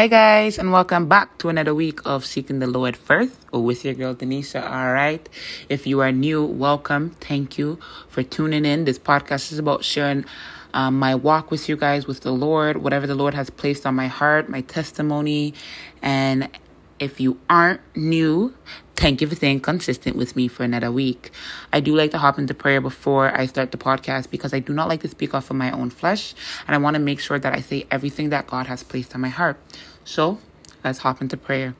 Hi guys, and welcome back to another week of Seeking the Lord First with your girl Denisha. All right, if you are new, welcome. Thank you for tuning in. This podcast is about sharing my walk with you guys, with the Lord, whatever the Lord has placed on my heart, my testimony. And if you aren't new, thank you for staying consistent with me for another week. I do like to hop into prayer before I start the podcast because I do not like to speak off of my own flesh, and I want to make sure that I say everything that God has placed on my heart. So, let's hop into prayer.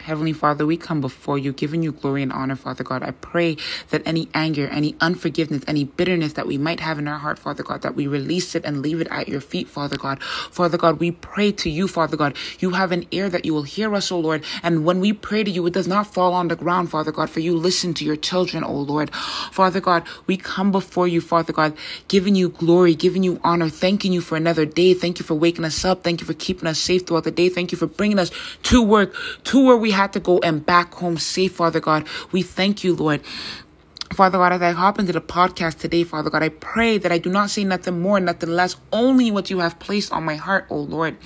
Heavenly Father, we come before you, giving you glory and honor, Father God. I pray that any anger, any unforgiveness, any bitterness that we might have in our heart, Father God, that we release it and leave it at your feet, Father God. Father God, we pray to you, Father God. You have an ear that you will hear us, O Lord. And when we pray to you, it does not fall on the ground, Father God, for you listen to your children, O Lord. Father God, we come before you, Father God, giving you glory, giving you honor, thanking you for another day. Thank you for waking us up. Thank you for keeping us safe throughout the day. Thank you for bringing us to work, to where we had to go and back home safe, Father God. We thank you, Lord. Father God, as I hop into the podcast today, Father God, I pray that I do not say nothing more, nothing less, only what you have placed on my heart, oh Lord.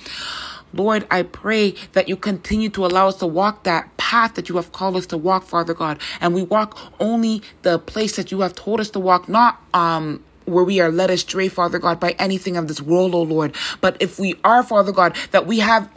Lord, I pray that you continue to allow us to walk that path that you have called us to walk, Father God. And we walk only the place that you have told us to walk, not where we are led astray, Father God, by anything of this world, O Lord. But if we are, Father God, that we have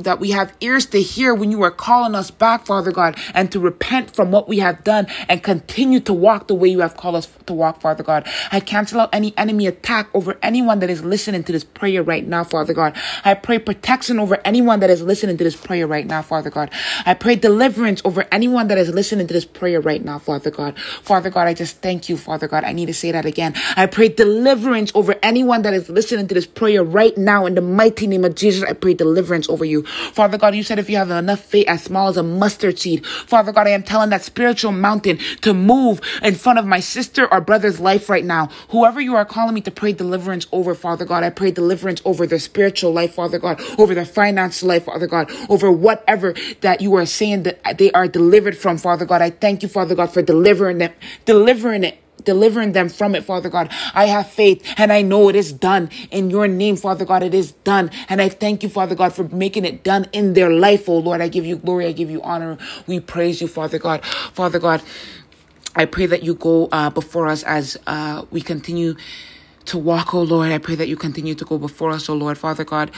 ears to hear when you are calling us back, Father God, and to repent from what we have done and continue to walk the way you have called us to walk, Father God. I cancel out any enemy attack over anyone that is listening to this prayer right now, Father God. I pray protection over anyone that is listening to this prayer right now, Father God. I pray deliverance over anyone that is listening to this prayer right now, Father God. Father God, I just thank you, Father God. I need to say that again. I pray deliverance over anyone that is listening to this prayer right now. In the mighty name of Jesus, I pray deliverance over you. Father God, you said if you have enough faith as small as a mustard seed, Father God, I am telling that spiritual mountain to move in front of my sister or brother's life right now. Whoever you are calling me to pray deliverance over, Father God, I pray deliverance over their spiritual life, Father God, over their financial life, Father God, over whatever that you are saying that they are delivered from, Father God. I thank you, Father God, for delivering them from it, Father God. I have faith and I know it is done in your name, Father God. It is done. And I thank you, Father God, for making it done in their life, oh Lord. I give you glory. I give you honor. We praise you, Father God. Father God, I pray that you go before us as we continue to walk, oh Lord. I pray that you continue to go before us, oh Lord. Father God,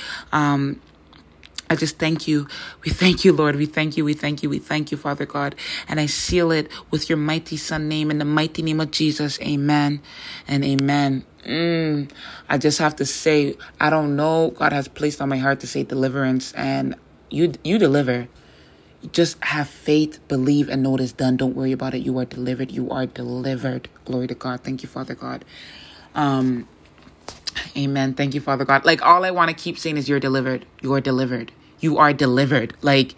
I just thank you. We thank you, Lord. We thank you. We thank you. We thank you, Father God. And I seal it with your mighty Son name in the mighty name of Jesus. Amen and amen. I just have to say, I don't know. God has placed on my heart to say deliverance, and you deliver. Just have faith, believe, and know it is done. Don't worry about it. You are delivered. You are delivered. Glory to God. Thank you, Father God. Amen. Thank you, Father God. Like, all I want to keep saying is you're delivered. You're delivered. You are delivered. Like,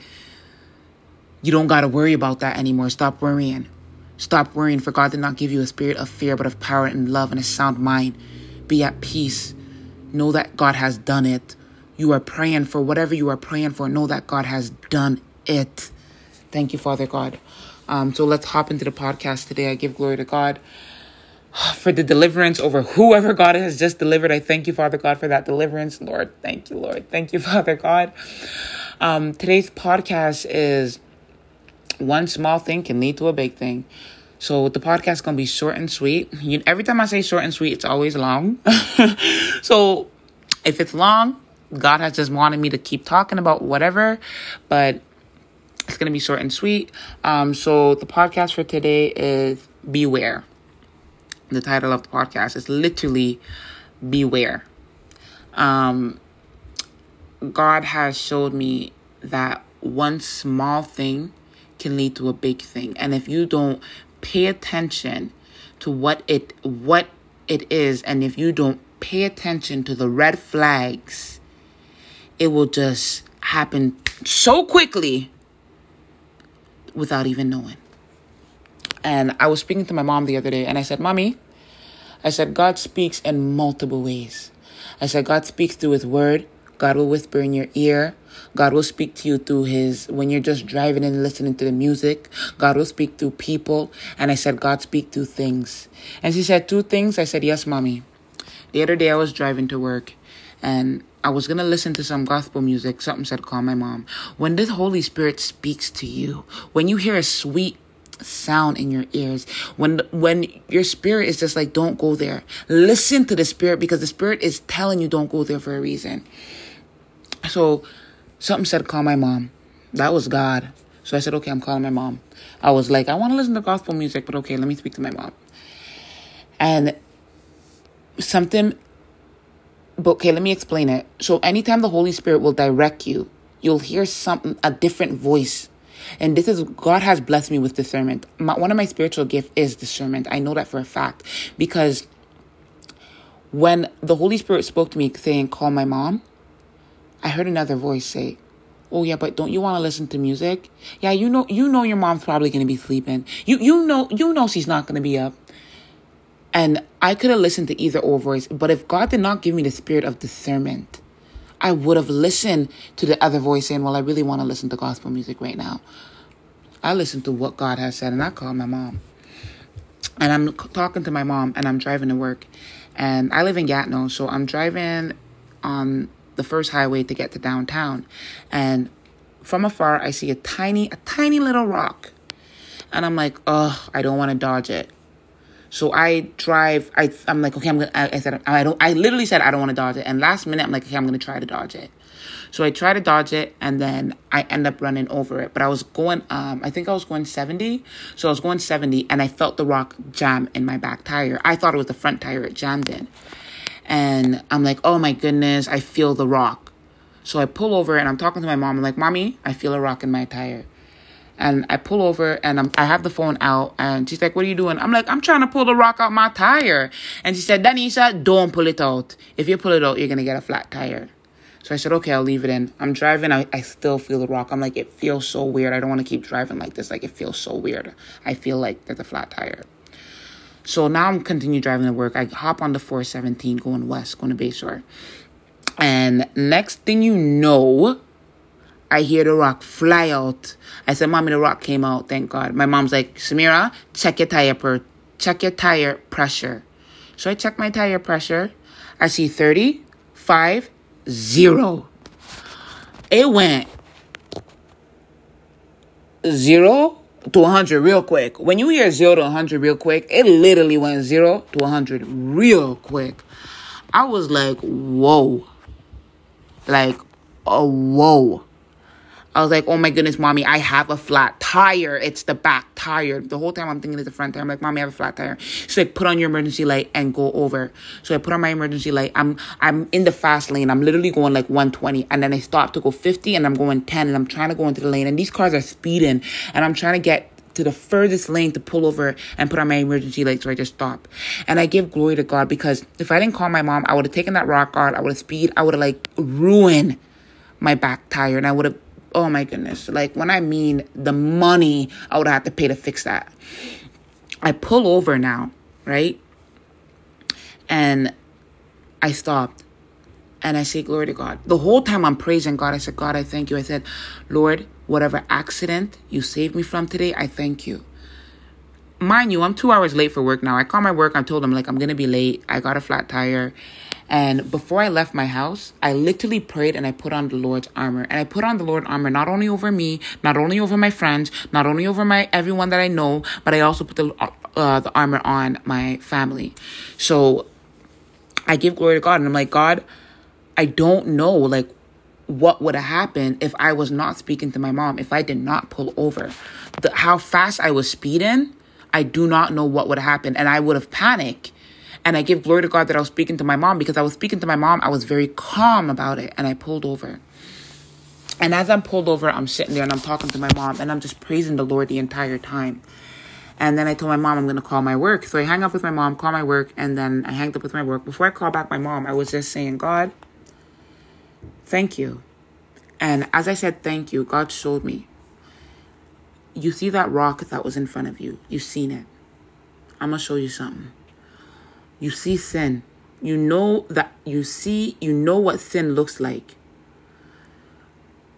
you don't got to worry about that anymore. Stop worrying. Stop worrying, for God did not give you a spirit of fear, but of power and love and a sound mind. Be at peace. Know that God has done it. You are praying for whatever you are praying for. Know that God has done it. Thank you, Father God. So let's hop into the podcast today. I give glory to God for the deliverance over whoever God has just delivered. I thank you, Father God, for that deliverance, Lord. Thank you, Lord. Thank you, Father God. Today's podcast is one small thing can lead to a big thing. So the podcast is going to be short and sweet. Every time I say short and sweet, it's always long. So if it's long, God has just wanted me to keep talking about whatever, but it's going to be short and sweet. So the podcast for today is Beware. The title of the podcast is literally Beware. God has showed me that one small thing can lead to a big thing. And if you don't pay attention to what it is, and if you don't pay attention to the red flags, it will just happen so quickly without even knowing. And I was speaking to my mom the other day, and I said, Mommy, I said, God speaks in multiple ways. I said, God speaks through his word. God will whisper in your ear. God will speak to you through when you're just driving and listening to the music. God will speak through people. And I said, God speaks through things. And she said, 2 things. I said, yes, Mommy. The other day I was driving to work, and I was going to listen to some gospel music. Something said, call my mom. When this Holy Spirit speaks to you, when you hear a sweet sound in your ears, when your spirit is just like, don't go there. Listen to the Spirit, because the Spirit is telling you don't go there for a reason. So something said, call my mom. That was God. So I said, okay, I'm calling my mom. I was like, I want to listen to gospel music, but okay, let me speak to my mom. And something... But okay, let me explain it. So anytime the Holy Spirit will direct you, you'll hear a different voice. And this is, God has blessed me with discernment. One of my spiritual gifts is discernment. I know that for a fact, because when the Holy Spirit spoke to me saying, call my mom, I heard another voice say, oh yeah, but don't you want to listen to music? Yeah, you know your mom's probably going to be sleeping. You know she's not going to be up. And I could have listened to either or voice, but if God did not give me the spirit of discernment, I would have listened to the other voice saying, well, I really want to listen to gospel music right now. I listened to what God has said, and I called my mom. And I'm talking to my mom, and I'm driving to work. And I live in Gatineau, so I'm driving on the first highway to get to downtown. And from afar, I see a tiny little rock. And I'm like, oh, I don't want to dodge it. So I drive, I'm like, okay, I literally said, I don't want to dodge it. And last minute, I'm like, okay, I'm going to try to dodge it. So I try to dodge it, and then I end up running over it. But I was going, I think I was going 70. So I was going 70, and I felt the rock jam in my back tire. I thought it was the front tire it jammed in. And I'm like, oh my goodness, I feel the rock. So I pull over, and I'm talking to my mom. I'm like, Mommy, I feel a rock in my tire. And I pull over, and I have the phone out, and she's like, what are you doing? I'm like, I'm trying to pull the rock out my tire. And she said, Denisha, don't pull it out. If you pull it out, you're going to get a flat tire. So I said, okay, I'll leave it in. I'm driving. I still feel the rock. I'm like, it feels so weird. I don't want to keep driving like this. Like, it feels so weird. I feel like there's a flat tire. So now I'm continue driving to work. I hop on the 417 going west, going to Bayshore. And next thing you know... I hear the rock fly out. I said, Mommy, the rock came out. Thank God. My mom's like, Samira, check your tire pressure. So I check my tire pressure. I see 30, 5, 0. It went 0 to 100 real quick. When you hear 0 to 100 real quick, it literally went 0 to 100 real quick. I was like, whoa. Like, oh, whoa. I was like, oh my goodness, Mommy, I have a flat tire. It's the back tire. The whole time I'm thinking it's the front tire. I'm like, Mommy, I have a flat tire. She's like, put on your emergency light and go over. So I put on my emergency light. I'm in the fast lane. I'm literally going like 120. And then I stop to go 50, and I'm going 10, and I'm trying to go into the lane. And these cars are speeding, and I'm trying to get to the furthest lane to pull over and put on my emergency light, so I just stop. And I give glory to God, because if I didn't call my mom, I would have taken that rock guard. I would have speed. I would have like ruined my back tire, and I would have... Oh my goodness. Like, when I mean the money I would have to pay to fix that. I pull over now, right? And I stopped. And I say, glory to God. The whole time I'm praising God, I said, God, I thank you. I said, Lord, whatever accident you saved me from today, I thank you. Mind you, I'm 2 hours late for work now. I called my work. I told them, like, I'm going to be late. I got a flat tire. And before I left my house, I literally prayed, and I put on the Lord's armor. And I put on the Lord's armor not only over me, not only over my friends, not only over everyone that I know, but I also put the armor on my family. So I give glory to God, and I'm like, God, I don't know, like, what would have happened if I was not speaking to my mom, if I did not pull over. How fast I was speeding, I do not know what would have happened, and I would have panicked. And I give glory to God that I was speaking to my mom, because I was speaking to my mom. I was very calm about it. And I pulled over. And as I'm pulled over, I'm sitting there and I'm talking to my mom. And I'm just praising the Lord the entire time. And then I told my mom I'm going to call my work. So I hang up with my mom, call my work. And then I hanged up with my work. Before I call back my mom, I was just saying, God, thank you. And as I said, thank you, God showed me. You see that rock that was in front of you. You've seen it. I'm going to show you something. You see sin. You know what sin looks like.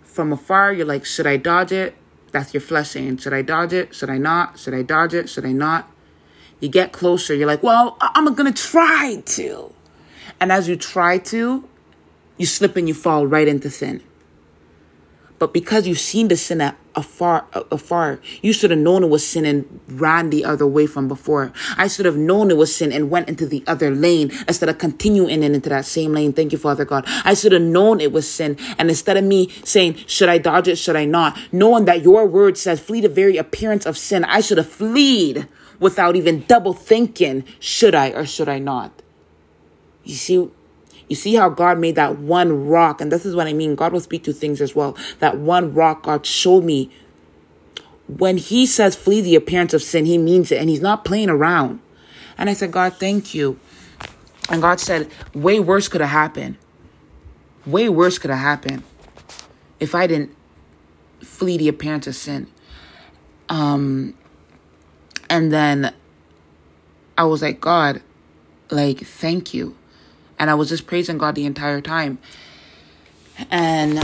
From afar, you're like, should I dodge it? That's your flesh saying, should I dodge it? Should I not? Should I dodge it? Should I not? You get closer. You're like, well, I'm going to try to. And as you try to, you slip and you fall right into sin. But because you've seen the sin afar, you should have known it was sin and ran the other way from before. I should have known it was sin and went into the other lane instead of continuing into that same lane. Thank you, Father God. I should have known it was sin. And instead of me saying, should I dodge it? Should I not? Knowing that your word says, flee the very appearance of sin. I should have fled without even double thinking, should I or should I not? You see how God made that one rock, and this is what I mean. God will speak to things as well. That one rock God showed me. When he says flee the appearance of sin, he means it, and he's not playing around. And I said, God, thank you. And God said, way worse could have happened. Way worse could have happened if I didn't flee the appearance of sin. And then I was like, God, like, thank you. And I was just praising God the entire time. And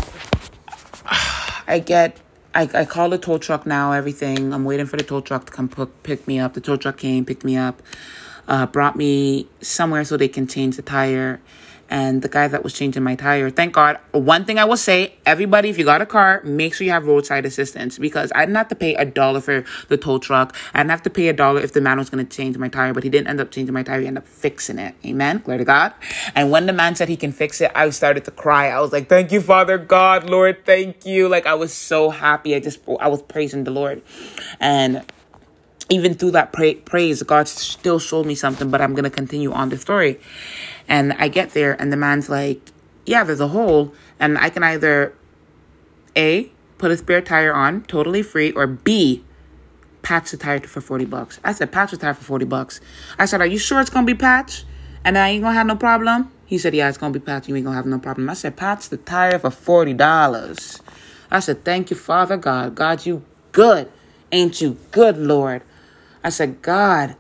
I call the tow truck now, everything. I'm waiting for the tow truck to come pick me up. The tow truck came, picked me up, brought me somewhere so they can change the tire. And the guy that was changing my tire, thank God. One thing I will say, everybody, if you got a car, make sure you have roadside assistance, because I didn't have to pay $1 for the tow truck. I didn't have to pay $1 if the man was going to change my tire, but he didn't end up changing my tire. He ended up fixing it. Amen. Glory to God. And when the man said he can fix it, I started to cry. I was like, thank you, Father God, Lord, thank you. Like, I was so happy. I was praising the Lord. And even through that praise, God still showed me something, but I'm going to continue on the story. And I get there, and the man's like, yeah, there's a hole, and I can either A, put a spare tire on, totally free, or B, patch the tire for $40. I said, patch the tire for $40. I said, are you sure it's going to be patched? And I ain't going to have no problem? He said, yeah, it's going to be patched. You ain't going to have no problem. I said, patch the tire for $40. I said, thank you, Father God. God, you good. Ain't you good, Lord? I said, God,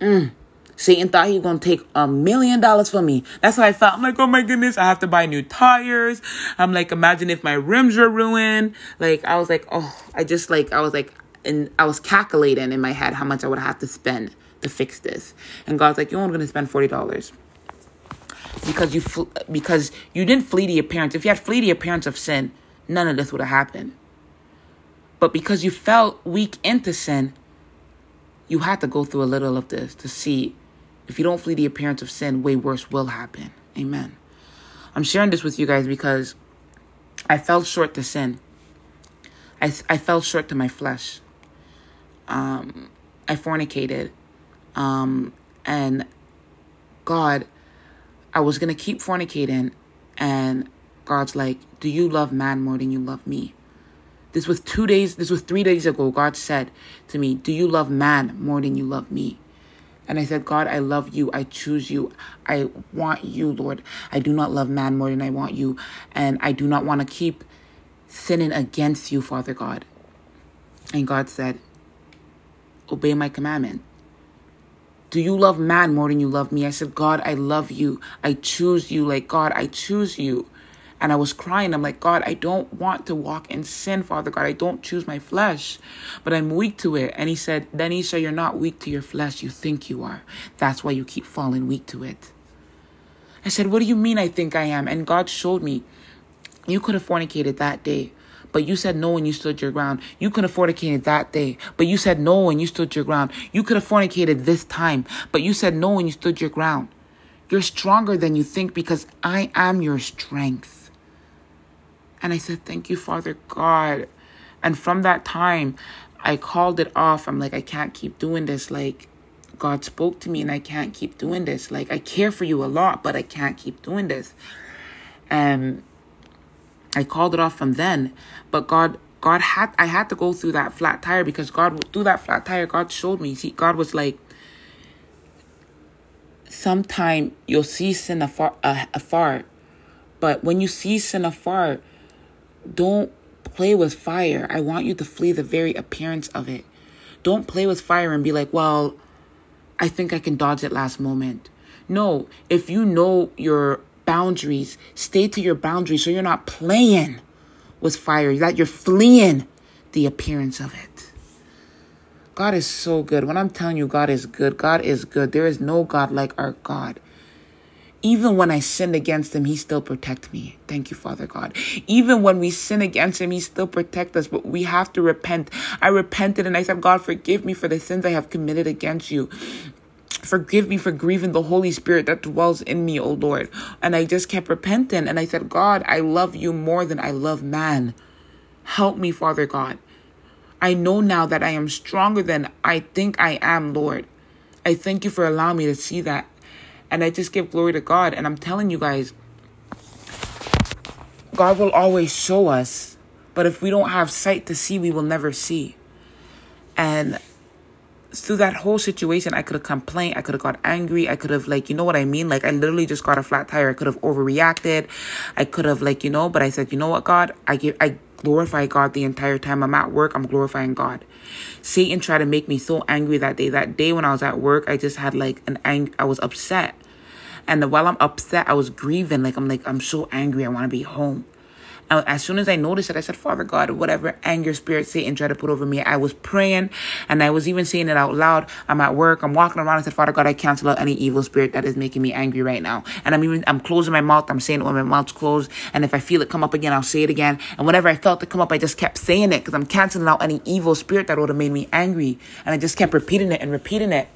Satan thought he was going to take $1 million from me. That's how I felt. I'm like, oh my goodness, I have to buy new tires. I'm like, imagine if my rims are ruined. Like, I was like, oh, and I was calculating in my head how much I would have to spend to fix this. And God's like, you're only going to spend $40. Because you didn't flee the appearance. If you had flee the appearance of sin, none of this would have happened. But because you fell weak into sin, you had to go through a little of this to see if you don't flee the appearance of sin, way worse will happen. Amen. I'm sharing this with you guys because I fell short to sin. I fell short to my flesh. I fornicated. And God, I was going to keep fornicating. And God's like, do you love man more than you love me? This was 3 days ago. God said to me, do you love man more than you love me? And I said, God, I love you. I choose you. I want you, Lord. I do not love man more than I want you. And I do not want to keep sinning against you, Father God. And God said, obey my commandment. Do you love man more than you love me? I said, God, I love you. I choose you. Like, God, I choose you. And I was crying. I'm like, God, I don't want to walk in sin, Father God. I don't choose my flesh, but I'm weak to it. And he said, Denisha, you're not weak to your flesh. You think you are. That's why you keep falling weak to it. I said, what do you mean I think I am? And God showed me, you could have fornicated that day, but you said no when you stood your ground. You could have fornicated that day, but you said no when you stood your ground. You could have fornicated this time, but you said no when you stood your ground. You're stronger than you think because I am your strength. And I said, thank you, Father God. And from that time, I called it off. I'm like, I can't keep doing this. Like, God spoke to me and I can't keep doing this. Like, I care for you a lot, but I can't keep doing this. And I called it off from then. But I had to go through that flat tire because God, through that flat tire, God showed me. See, God was like, sometime you'll see sin afar. But when you see sin afar, don't play with fire. I want you to flee the very appearance of it. Don't play with fire and be like, well, I think I can dodge it last moment. No, if you know your boundaries, stay to your boundaries so you're not playing with fire, that you're fleeing the appearance of it. God is so good. When I'm telling you, God is good. God is good. There is no God like our God. Even when I sin against him, he still protects me. Thank you, Father God. Even when we sin against him, he still protects us, but we have to repent. I repented and I said, God, forgive me for the sins I have committed against you. Forgive me for grieving the Holy Spirit that dwells in me, O Lord. And I just kept repenting. And I said, God, I love you more than I love man. Help me, Father God. I know now that I am stronger than I think I am, Lord. I thank you for allowing me to see that. And I just give glory to God. And I'm telling you guys, God will always show us. But if we don't have sight to see, we will never see. And through that whole situation, I could have complained. I could have got angry. I could have, like, you know what I mean? Like, I literally just got a flat tire. I could have overreacted. I could have, like, you know, but I said, you know what, God? I glorify God the entire time I'm at work. I'm glorifying God. Satan tried to make me so angry that day. That day when I was at work, I just had, like, I was upset. And while I'm upset, I was grieving. Like, I'm so angry. I want to be home. And as soon as I noticed it, I said, Father God, whatever anger spirit Satan tried to put over me, I was praying and I was even saying it out loud. I'm at work. I'm walking around. I said, Father God, I cancel out any evil spirit that is making me angry right now. And I'm closing my mouth. I'm saying it when my mouth's closed. And if I feel it come up again, I'll say it again. And whenever I felt it come up, I just kept saying it because I'm canceling out any evil spirit that would have made me angry. And I just kept repeating it and repeating it.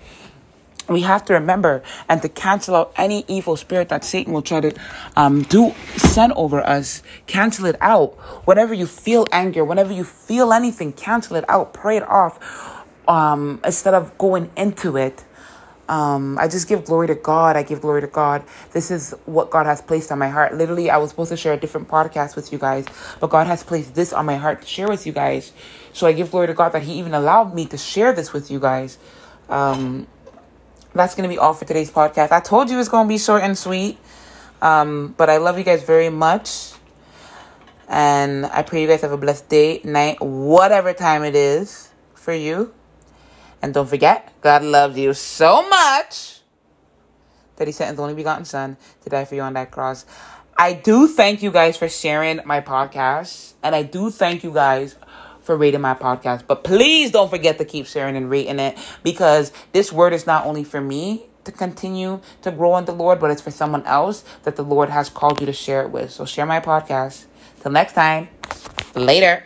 We have to remember and to cancel out any evil spirit that Satan will try to send over us. Cancel it out. Whenever you feel anger, whenever you feel anything, cancel it out. Pray it off instead of going into it. I just give glory to God. I give glory to God. This is what God has placed on my heart. Literally, I was supposed to share a different podcast with you guys, but God has placed this on my heart to share with you guys. So I give glory to God that he even allowed me to share this with you guys. That's going to be all for today's podcast. I told you it's going to be short and sweet. But I love you guys very much. And I pray you guys have a blessed day, night, whatever time it is for you. And don't forget, God loves you so much that he sent his only begotten son to die for you on that cross. I do thank you guys for sharing my podcast. And I do thank you guys for rating my podcast, but please don't forget to keep sharing and rating it, because this word is not only for me to continue to grow in the Lord, but it's for someone else that the Lord has called you to share it with. So share my podcast. Till next time, later.